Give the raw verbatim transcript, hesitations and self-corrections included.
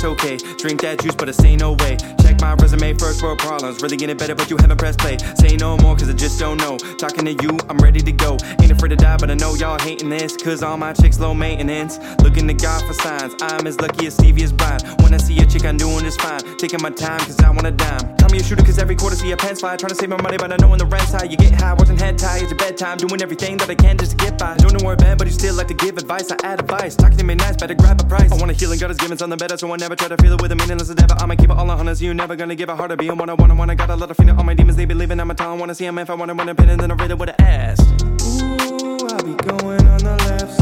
that's okay. Drink that juice, but it say no way. Check my resume first for problems. Really getting better, but you haven't pressed play. Say no more, cause I just don't know. Talking to you, I'm ready to go. Ain't afraid to die, but I know y'all hating this. Cause all my chicks low maintenance. Looking to God for signs. I'm as lucky as Stevie is blind. When I see a chick, I'm doing just fine. Taking my time, cause I want a dime. Call me a shooter, cause every quarter see a pens fly. Trying to save my money, but I know when the rent's high. You get high, watching head tie, it's your bedtime. Doing everything that I can just to get by. Don't know where I've been, but you still like to give advice. I add advice. Talking to me nice, better grab a price. I want a healing, God is giving something better, so I never try to feel it with a meaningless endeavor. I'ma keep it all on honest, you never gonna give a heart to be. I wanna, wanna, wanna, got a lot of feeling. All my demons, they be leaving. I'm a talent, wanna see them if I wanna, wanna pin, and then I read it with an ass. Ooh, I'll be going on the left side.